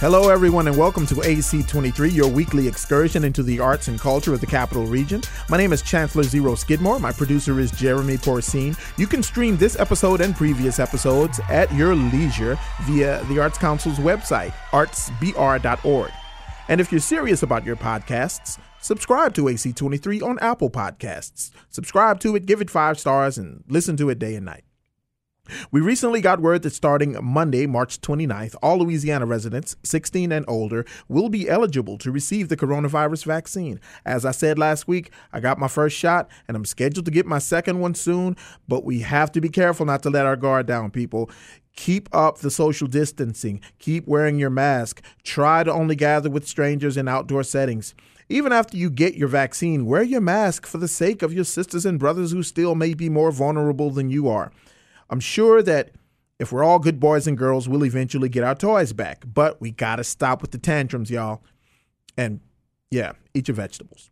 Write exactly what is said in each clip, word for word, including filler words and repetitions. Hello, everyone, and welcome to A C twenty-three, your weekly excursion into the arts and culture of the Capital Region. My name is Chancellor Zero Skidmore. My producer is Jeremy Porcine. You can stream this episode and previous episodes at your leisure via the Arts Council's website, arts b r dot org. And if you're serious about your podcasts, subscribe to A C twenty-three on Apple Podcasts. Subscribe to it, give it five stars, and listen to it day and night. We recently got word that starting Monday, March twenty-ninth, all Louisiana residents, sixteen and older, will be eligible to receive the coronavirus vaccine. As I said last week, I got my first shot and I'm scheduled to get my second one soon, but we have to be careful not to let our guard down, people. Keep up the social distancing. Keep wearing your mask. Try to only gather with strangers in outdoor settings. Even after you get your vaccine, wear your mask for the sake of your sisters and brothers who still may be more vulnerable than you are. I'm sure that if we're all good boys and girls, we'll eventually get our toys back. But we got to stop with the tantrums, y'all. And yeah, eat your vegetables.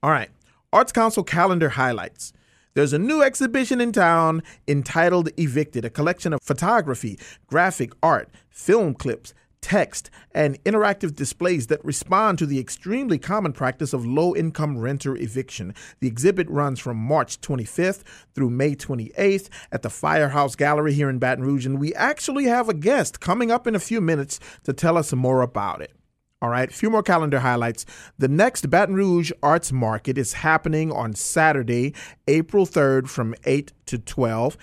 All right. Arts Council calendar highlights. There's a new exhibition in town entitled Evicted, a collection of photography, graphic art, film clips, text, and interactive displays that respond to the extremely common practice of low-income renter eviction. The exhibit runs from March twenty-fifth through May twenty-eighth at the Firehouse Gallery here in Baton Rouge, and we actually have a guest coming up in a few minutes to tell us more about it. All right, a few more calendar highlights. The next Baton Rouge Arts Market is happening on Saturday, April third from eight to twelve,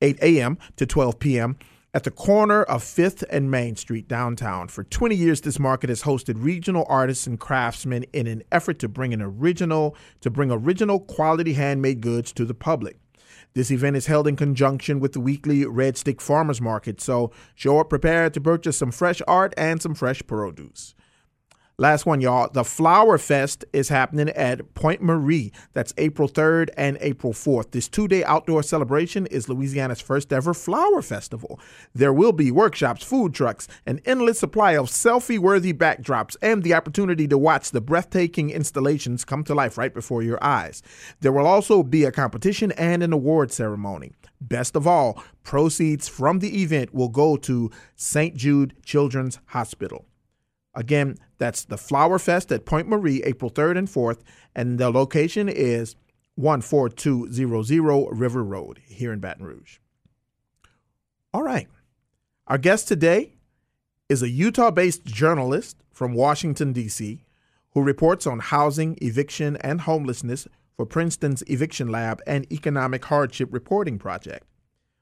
eight a.m. to twelve p.m., at the corner of fifth and Main Street downtown. For twenty years, this market has hosted regional artists and craftsmen in an effort to bring an original, to bring original quality handmade goods to the public. This event is held in conjunction with the weekly Red Stick Farmers Market, so show up prepared to purchase some fresh art and some fresh produce. Last one, y'all. The Flower Fest is happening at Point Marie. That's April third and April fourth. This two-day outdoor celebration is Louisiana's first ever flower festival. There will be workshops, food trucks, an endless supply of selfie-worthy backdrops, and the opportunity to watch the breathtaking installations come to life right before your eyes. There will also be a competition and an award ceremony. Best of all, proceeds from the event will go to Saint Jude Children's Hospital. Again, that's the Flower Fest at Point Marie, April third and fourth, and the location is one four two zero zero River Road here in Baton Rouge. All right. Our guest today is a Utah-based journalist from Washington, D C, who reports on housing, eviction, and homelessness for Princeton's Eviction Lab and Economic Hardship Reporting Project.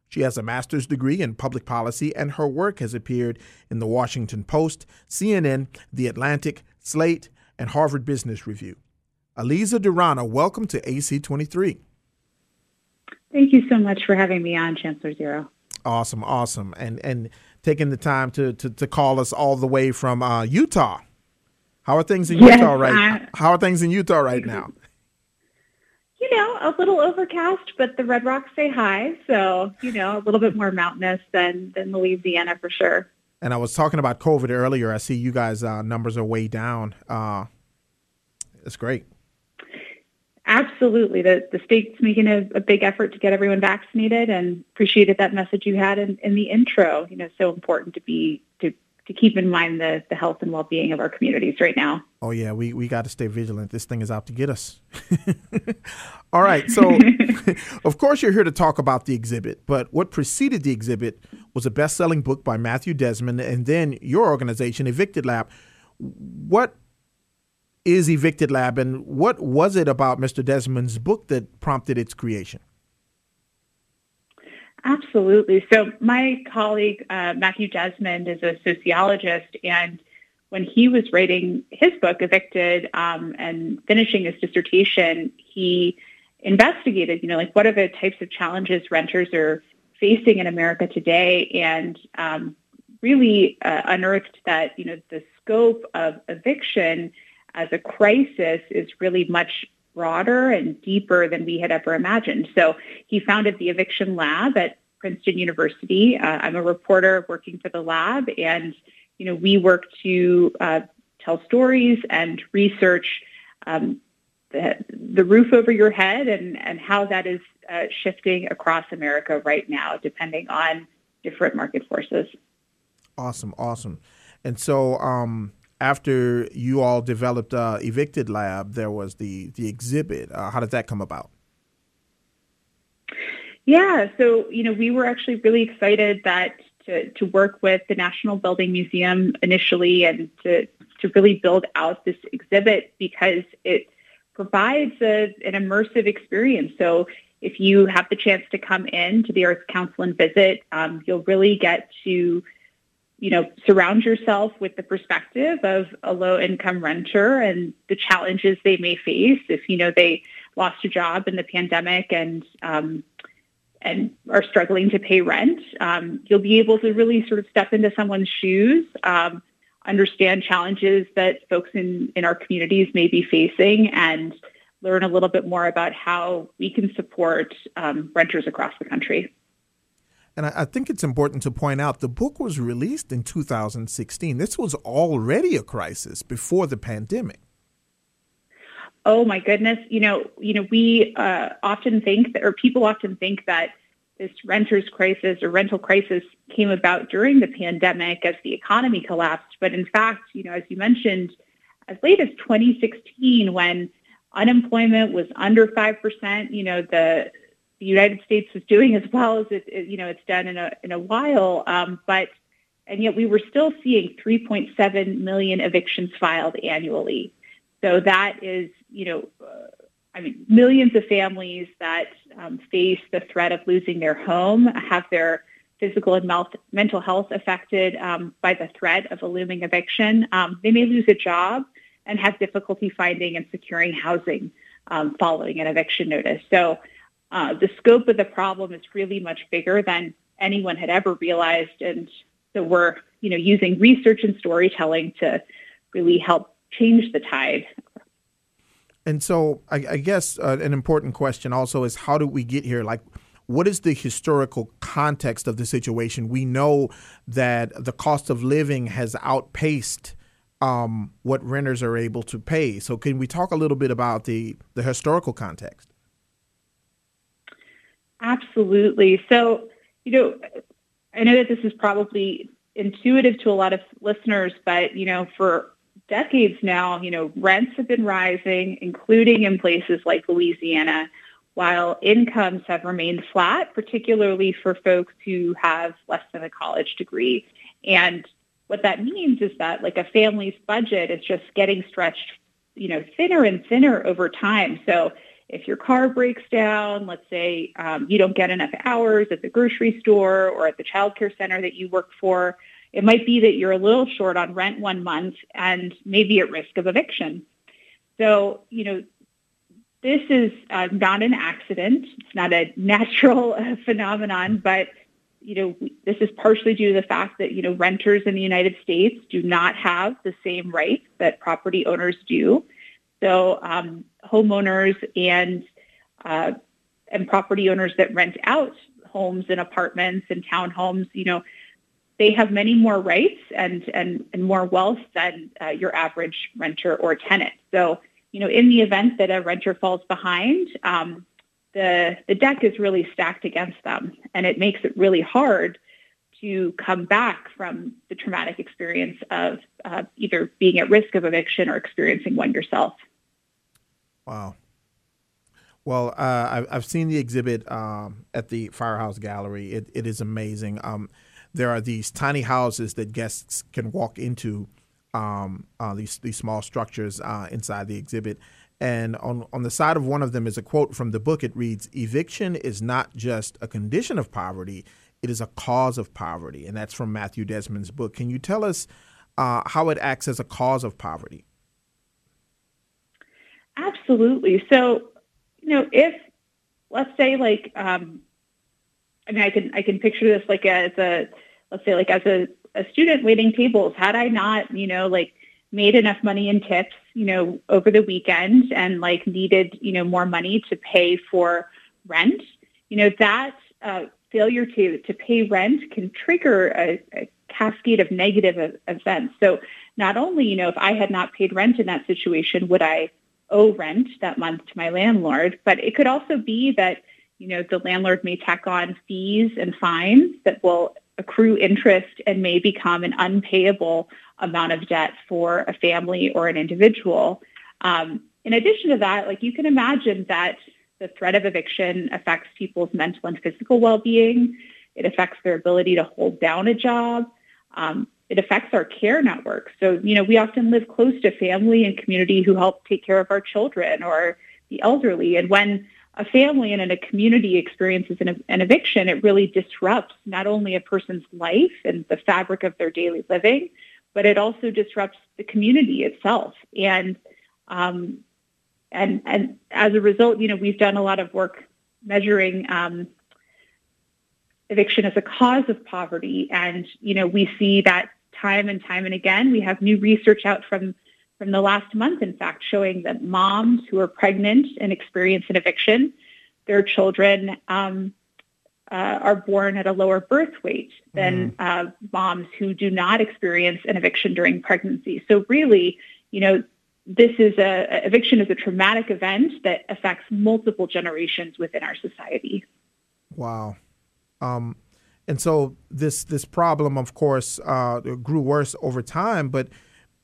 She has a master's degree in public policy, and her work has appeared in the Washington Post, C N N, The Atlantic, Slate, and Harvard Business Review. Aliza Durano, welcome to A C twenty-three. Thank you so much for having me on, Chancellor Zero. Awesome, awesome. And and taking the time to to, to call us all the way from uh, Utah. How are things in yes, Utah right I... How are things in Utah right now? You know, a little overcast, but the Red Rocks say hi. So, you know, a little bit more mountainous than, than Louisiana for sure. And I was talking about COVID earlier. I see you guys' uh, numbers are way down. Uh, it's great. Absolutely. The the state's making a, a big effort to get everyone vaccinated, and appreciated that message you had in, in the intro. You know, so important to be to to keep in mind the, the health and well-being of our communities right now. Oh, yeah, we, we got to stay vigilant. This thing is out to get us. All right, so of course you're here to talk about the exhibit, but what preceded the exhibit was a best-selling book by Matthew Desmond and then your organization, Evicted Lab. What is Evicted Lab, and what was it about Mister Desmond's book that prompted its creation? Absolutely. So my colleague, uh, Matthew Desmond, is a sociologist, and when he was writing his book, Evicted, um, and finishing his dissertation, he investigated, you know, like what are the types of challenges renters are facing in America today, and um, really uh, unearthed that, you know, the scope of eviction as a crisis is really much broader and deeper than we had ever imagined. So he founded the Eviction Lab at Princeton University. Uh, I'm a reporter working for the lab, and you know we work to uh, tell stories and research um, the, the roof over your head and, and how that is uh, shifting across America right now, depending on different market forces. Awesome, awesome. And so um, after you all developed uh, Evicted Lab, there was the, the exhibit. Uh, how did that come about? Yeah, so, you know, we were actually really excited that to, to work with the National Building Museum initially and to, to really build out this exhibit because it provides a, an immersive experience. So if you have the chance to come in to the Arts Council and visit, um, you'll really get to, you know, surround yourself with the perspective of a low-income renter and the challenges they may face if, you know, they lost a job in the pandemic and um, and are struggling to pay rent. Um, you'll be able to really sort of step into someone's shoes, um, understand challenges that folks in, in our communities may be facing, and learn a little bit more about how we can support um, renters across the country. And I think it's important to point out the book was released in two thousand sixteen. This was already a crisis before the pandemic. Oh, my goodness. You know, you know, we uh, often think that, or people often think that this renters crisis or rental crisis came about during the pandemic as the economy collapsed. But in fact, you know, as you mentioned, as late as twenty sixteen, when unemployment was under five percent, you know, the The United States was doing as well as it, you know, it's done in a in a while, um, but and yet we were still seeing three point seven million evictions filed annually. So that is, you know, uh, I mean, millions of families that um, face the threat of losing their home, have their physical and mel- mental health affected um, by the threat of a looming eviction. Um, they may lose a job and have difficulty finding and securing housing um, following an eviction notice. So. Uh, the scope of the problem is really much bigger than anyone had ever realized, and so we're, you know, using research and storytelling to really help change the tide. And so, I, I guess uh, an important question also is, how did we get here? Like, what is the historical context of the situation? We know that the cost of living has outpaced um, what renters are able to pay. So, can we talk a little bit about the the historical context? Absolutely. So, you know, I know that this is probably intuitive to a lot of listeners, but, you know, for decades now, you know, rents have been rising, including in places like Louisiana, while incomes have remained flat, particularly for folks who have less than a college degree. And what that means is that, like, a family's budget is just getting stretched, you know, thinner and thinner over time. So, if your car breaks down, let's say um, you don't get enough hours at the grocery store or at the child care center that you work for, it might be that you're a little short on rent one month and maybe at risk of eviction. So, you know, this is uh, not an accident. It's not a natural uh, phenomenon, but, you know, this is partially due to the fact that, you know, renters in the United States do not have the same rights that property owners do. So um, homeowners and uh, and property owners that rent out homes and apartments and townhomes, you know, they have many more rights and and, and more wealth than uh, your average renter or tenant. So, you know, in the event that a renter falls behind, um, the the deck is really stacked against them, and it makes it really hard to come back from the traumatic experience of uh, either being at risk of eviction or experiencing one yourself. Wow. Well, uh, I've seen the exhibit um, at the Firehouse Gallery. It, it is amazing. Um, there are these tiny houses that guests can walk into, um, uh, these these small structures uh, inside the exhibit. And on, on the side of one of them is a quote from the book. It reads, "Eviction is not just a condition of poverty. It is a cause of poverty." And that's from Matthew Desmond's book. Can you tell us uh, how it acts as a cause of poverty? Absolutely. So, you know, if, let's say, like, um, I mean, I can I can picture this like as a, let's say, like as a, a student waiting tables. Had I not, you know, like made enough money in tips, you know, over the weekend and like needed, you know, more money to pay for rent, you know, that uh failure to, to pay rent can trigger a, a cascade of negative events. So not only, you know, if I had not paid rent in that situation, would I owe rent that month to my landlord, but it could also be that, you know, the landlord may tack on fees and fines that will accrue interest and may become an unpayable amount of debt for a family or an individual. Um, in addition to that, like you can imagine that the threat of eviction affects people's mental and physical well-being. It affects their ability to hold down a job. Um, it affects our care network. So, you know, we often live close to family and community who help take care of our children or the elderly. And when a family and in a community experiences an, an eviction, it really disrupts not only a person's life and the fabric of their daily living, but it also disrupts the community itself. And um, and and as a result, you know, we've done a lot of work measuring um, eviction as a cause of poverty. And, you know, we see that time and time and again. We have new research out from from the last month, in fact, showing that moms who are pregnant and experience an eviction, their children um, uh, are born at a lower birth weight than mm. uh, moms who do not experience an eviction during pregnancy. So really, you know, this is a, eviction is a traumatic event that affects multiple generations within our society. Wow. Um, and so this, this problem, of course, uh, grew worse over time, but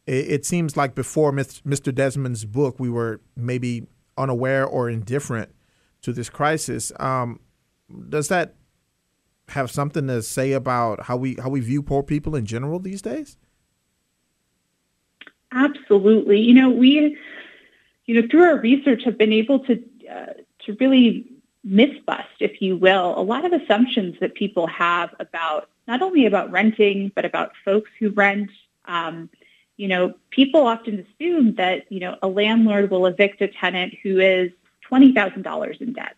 it seems like before Mister Desmond's book, we were maybe unaware or indifferent to this crisis. Um, does that have something to say about how we how we view poor people in general these days? Absolutely. You know, we, you know, through our research have been able to uh, to really myth bust, if you will, a lot of assumptions that people have about not only about renting, but about folks who rent. Um, You know, people often assume that, you know, a landlord will evict a tenant who is twenty thousand dollars in debt.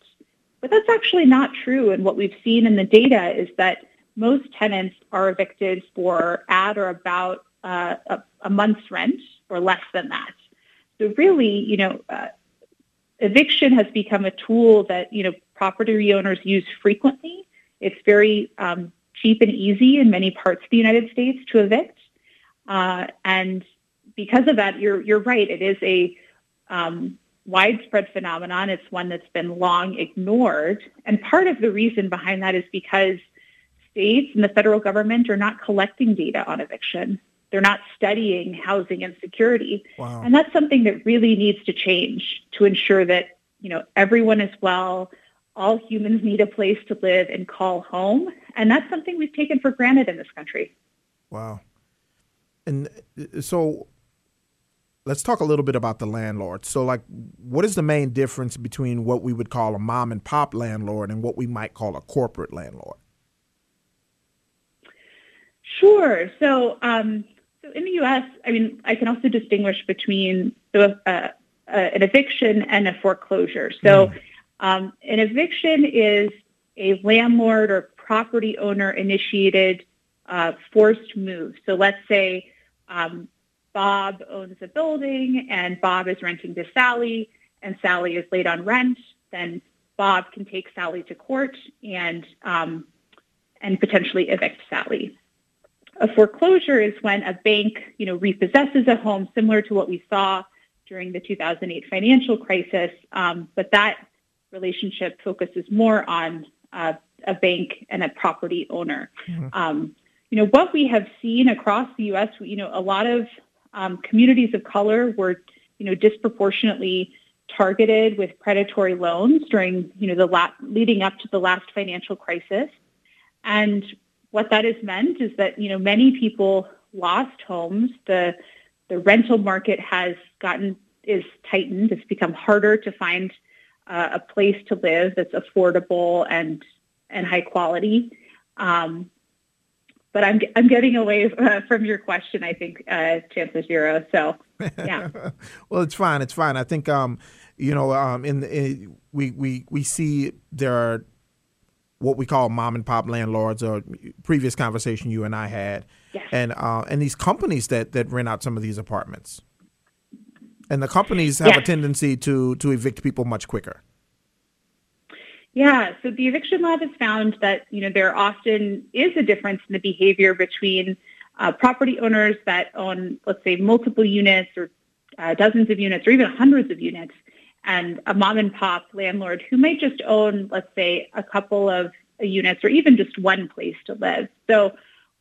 But that's actually not true. And what we've seen in the data is that most tenants are evicted for at or about uh, a, a month's rent or less than that. So really, you know, uh, eviction has become a tool that, you know, property owners use frequently. It's very um, cheap and easy in many parts of the United States to evict. Uh, and because of that, you're you're right. It is a um, widespread phenomenon. It's one that's been long ignored. And part of the reason behind that is because states and the federal government are not collecting data on eviction. They're not studying housing insecurity. Wow. And that's something that really needs to change to ensure that, you know, everyone is well, all humans need a place to live and call home. And that's something we've taken for granted in this country. Wow. And so let's talk a little bit about the landlord. So, like, what is the main difference between what we would call a mom and pop landlord and what we might call a corporate landlord? Sure. So, um, so in the U S, I mean, I can also distinguish between the, uh, uh, an eviction and a foreclosure. So mm. um, an eviction is a landlord or property owner initiated uh, forced move. So let's say Um, Bob owns a building and Bob is renting to Sally and Sally is late on rent. Then Bob can take Sally to court and um, and potentially evict Sally. A foreclosure is when a bank, you know, repossesses a home similar to what we saw during the two thousand eight financial crisis, um, but that relationship focuses more on uh, a bank and a property owner. Mm-hmm. Um, You know, what we have seen across the U S, you know, a lot of um, communities of color were, you know, disproportionately targeted with predatory loans during, you know, the la- leading up to the last financial crisis. And what that has meant is that, you know, many people lost homes. The the rental market has gotten, is tightened. It's become harder to find uh, a place to live that's affordable and, and high quality. Um But I'm I'm getting away uh, from your question, I think, uh, Chancellor Zero. So, yeah. Well, it's fine. It's fine. I think, um, you know, um, in, the, in we we we see there are what we call mom and pop landlords. Or previous conversation you and I had, yes. and uh, and these companies that that rent out some of these apartments, and the companies have yes. a tendency to to evict people much quicker. Yeah, so the Eviction Lab has found that, you know, there often is a difference in the behavior between uh, property owners that own, let's say, multiple units or uh, dozens of units or even hundreds of units and a mom and pop landlord who might just own, let's say, a couple of units or even just one place to live. So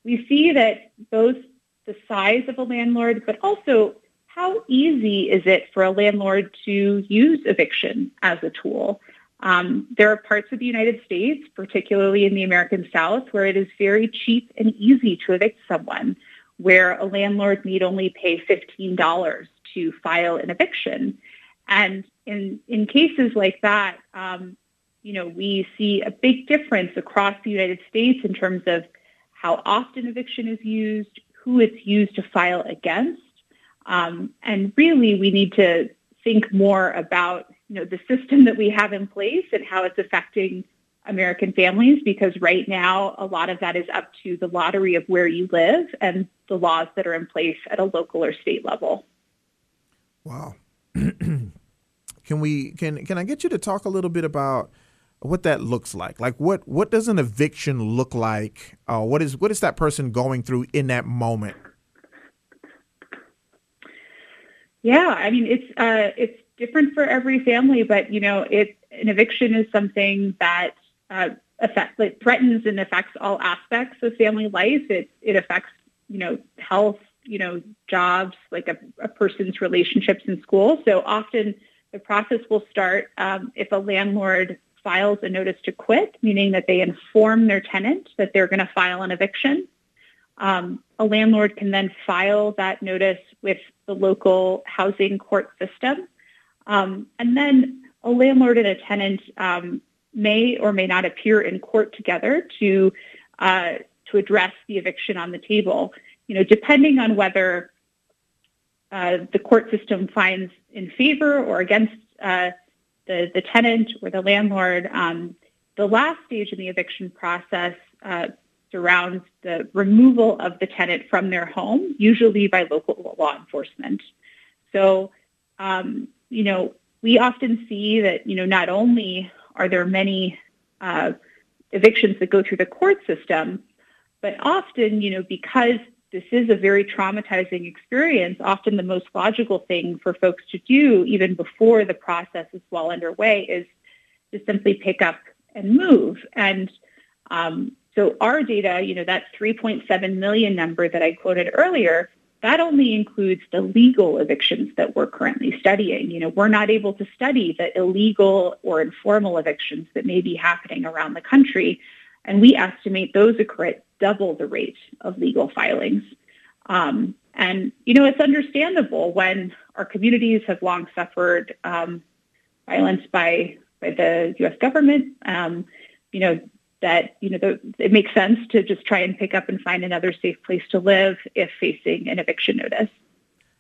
we see that those the size of a landlord, but also how easy is it for a landlord to use eviction as a tool? Um, there are parts of the United States, particularly in the American South, where it is very cheap and easy to evict someone, where a landlord need only pay fifteen dollars to file an eviction. And in, in cases like that, um, you know, we see a big difference across the United States in terms of how often eviction is used, who it's used to file against. Um, and really, we need to think more about, you know, the system that we have in place and how it's affecting American families, because right now, a lot of that is up to the lottery of where you live and the laws that are in place at a local or state level. Wow. Can we, can, can I get you to talk a little bit about what that looks like? Like what, what does an eviction look like? Uh, what is, what is that person going through in that moment? Yeah, I mean, it's, uh, it's different for every family, but, you know, it, an eviction is something that, uh, affects, like, threatens and affects all aspects of family life. It, it affects, you know, health, you know, jobs, like a, a person's relationships in school. So often the process will start, um, if a landlord files a notice to quit, meaning that they inform their tenant that they're going to file an eviction. Um, a landlord can then file that notice with the local housing court system. Um, and then a landlord and a tenant um, may or may not appear in court together to uh, to address the eviction on the table. You know, depending on whether uh, the court system finds in favor or against uh, the, the tenant or the landlord, um, the last stage in the eviction process uh, surrounds the removal of the tenant from their home, usually by local law enforcement. So, um, you know, we often see that, you know, not only are there many uh, evictions that go through the court system, but often, you know, because this is a very traumatizing experience, often the most logical thing for folks to do, even before the process is well underway, is to simply pick up and move. And um, so our data, you know, that three point seven million number that I quoted earlier, that only includes the legal evictions that we're currently studying. You know, we're not able to study the illegal or informal evictions that may be happening around the country. And we estimate those occur at double the rate of legal filings. Um, and, you know, it's understandable when our communities have long suffered um, violence by, by the U S government, um, you know, that, you know, the, it makes sense to just try and pick up and find another safe place to live if facing an eviction notice.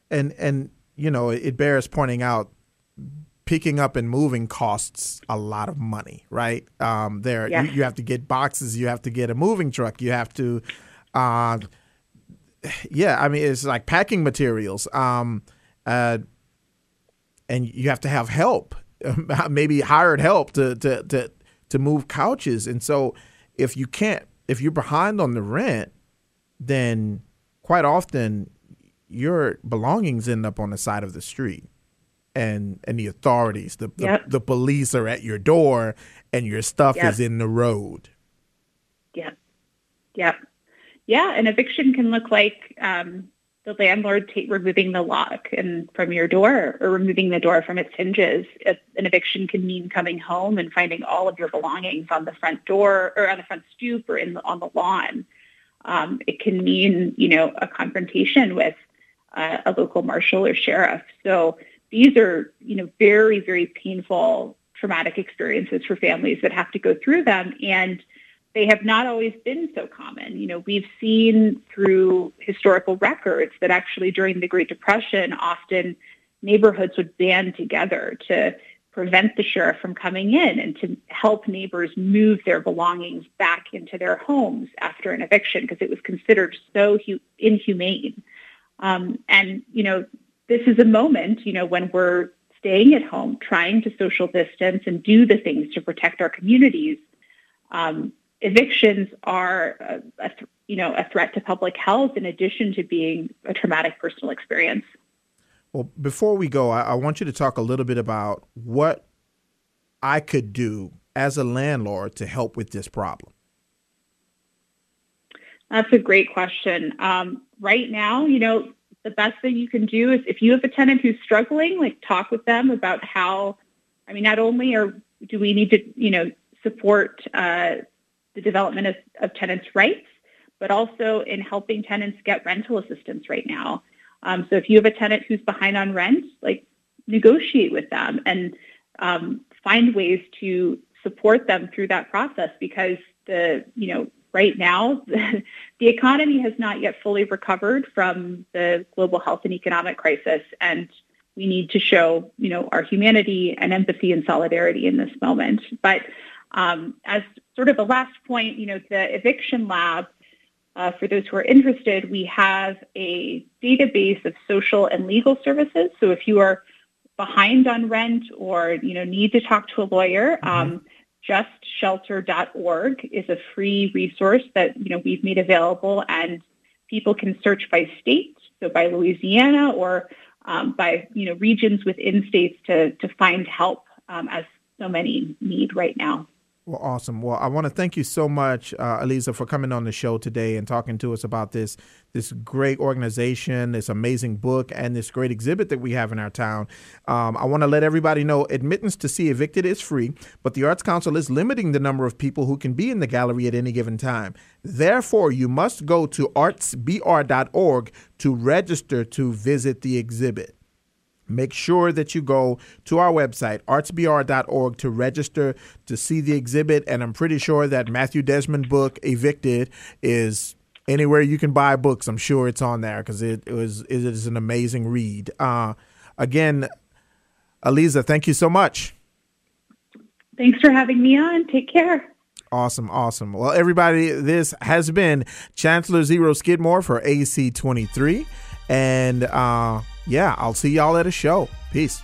And, and you know, it bears pointing out, picking up and moving costs a lot of money, right? Um, there, yeah. you, you have to get boxes, you have to get a moving truck, you have to, uh, yeah, I mean, it's like packing materials, um, uh, and you have to have help, maybe hired help to, to, to, to move couches. And so if you can't, if you're behind on the rent, then quite often your belongings end up on the side of the street. And and the authorities, the, yep. the the police are at your door, and your stuff yep. is in the road. Yeah, yeah, yeah. An eviction can look like um, the landlord t- removing the lock and from your door, or removing the door from its hinges. An eviction can mean coming home and finding all of your belongings on the front door, or on the front stoop, or in the, on the lawn. Um, it can mean, you know, a confrontation with uh, a local marshal or sheriff. So. These are, you know, very, very painful, traumatic experiences for families that have to go through them, and they have not always been so common. You know, we've seen through historical records that actually during the Great Depression, often neighborhoods would band together to prevent the sheriff from coming in and to help neighbors move their belongings back into their homes after an eviction, because it was considered so inhumane. Um, and, you know, this is a moment, you know, when we're staying at home, trying to social distance and do the things to protect our communities. Um, evictions are, a, a th- you know, a threat to public health in addition to being a traumatic personal experience. Well, before we go, I, I want you to talk a little bit about what I could do as a landlord to help with this problem. That's a great question. Um, right now, you know, the best thing you can do is if you have a tenant who's struggling, like talk with them about how, I mean, not only are, do we need to, you know, support uh, the development of, of tenants' rights, but also in helping tenants get rental assistance right now. Um, so if you have a tenant who's behind on rent, like negotiate with them and um, find ways to support them through that process, because the, you know, right now, the economy has not yet fully recovered from the global health and economic crisis, and we need to show, you know, our humanity and empathy and solidarity in this moment. But um, as sort of a last point, you know, the Eviction Lab, uh, for those who are interested, we have a database of social and legal services. So if you are behind on rent or, you know, need to talk to a lawyer, um, Just Shelter dot org is a free resource that, you know, we've made available, and people can search by state, so by Louisiana or um, by, you know, regions within states to to find help, um, as so many need right now. Well, awesome. Well, I want to thank you so much, uh, Aliza, for coming on the show today and talking to us about this this great organization, this amazing book, and this great exhibit that we have in our town. Um, I want to let everybody know admittance to see Evicted is free, but the Arts Council is limiting the number of people who can be in the gallery at any given time. Therefore, you must go to arts b r dot org to register to visit the exhibit. Make sure that you go to our website, arts b r dot org, to register to see the exhibit. And I'm pretty sure that Matthew Desmond's book, Evicted, is anywhere you can buy books. I'm sure it's on there because it, it was it is an amazing read. Uh, again, Aliza, thank you so much. Thanks for having me on. Take care. Awesome, awesome. Well, everybody, this has been Chancellor Zero Skidmore for A C twenty-three. And... Uh, Yeah, I'll see y'all at a show. Peace.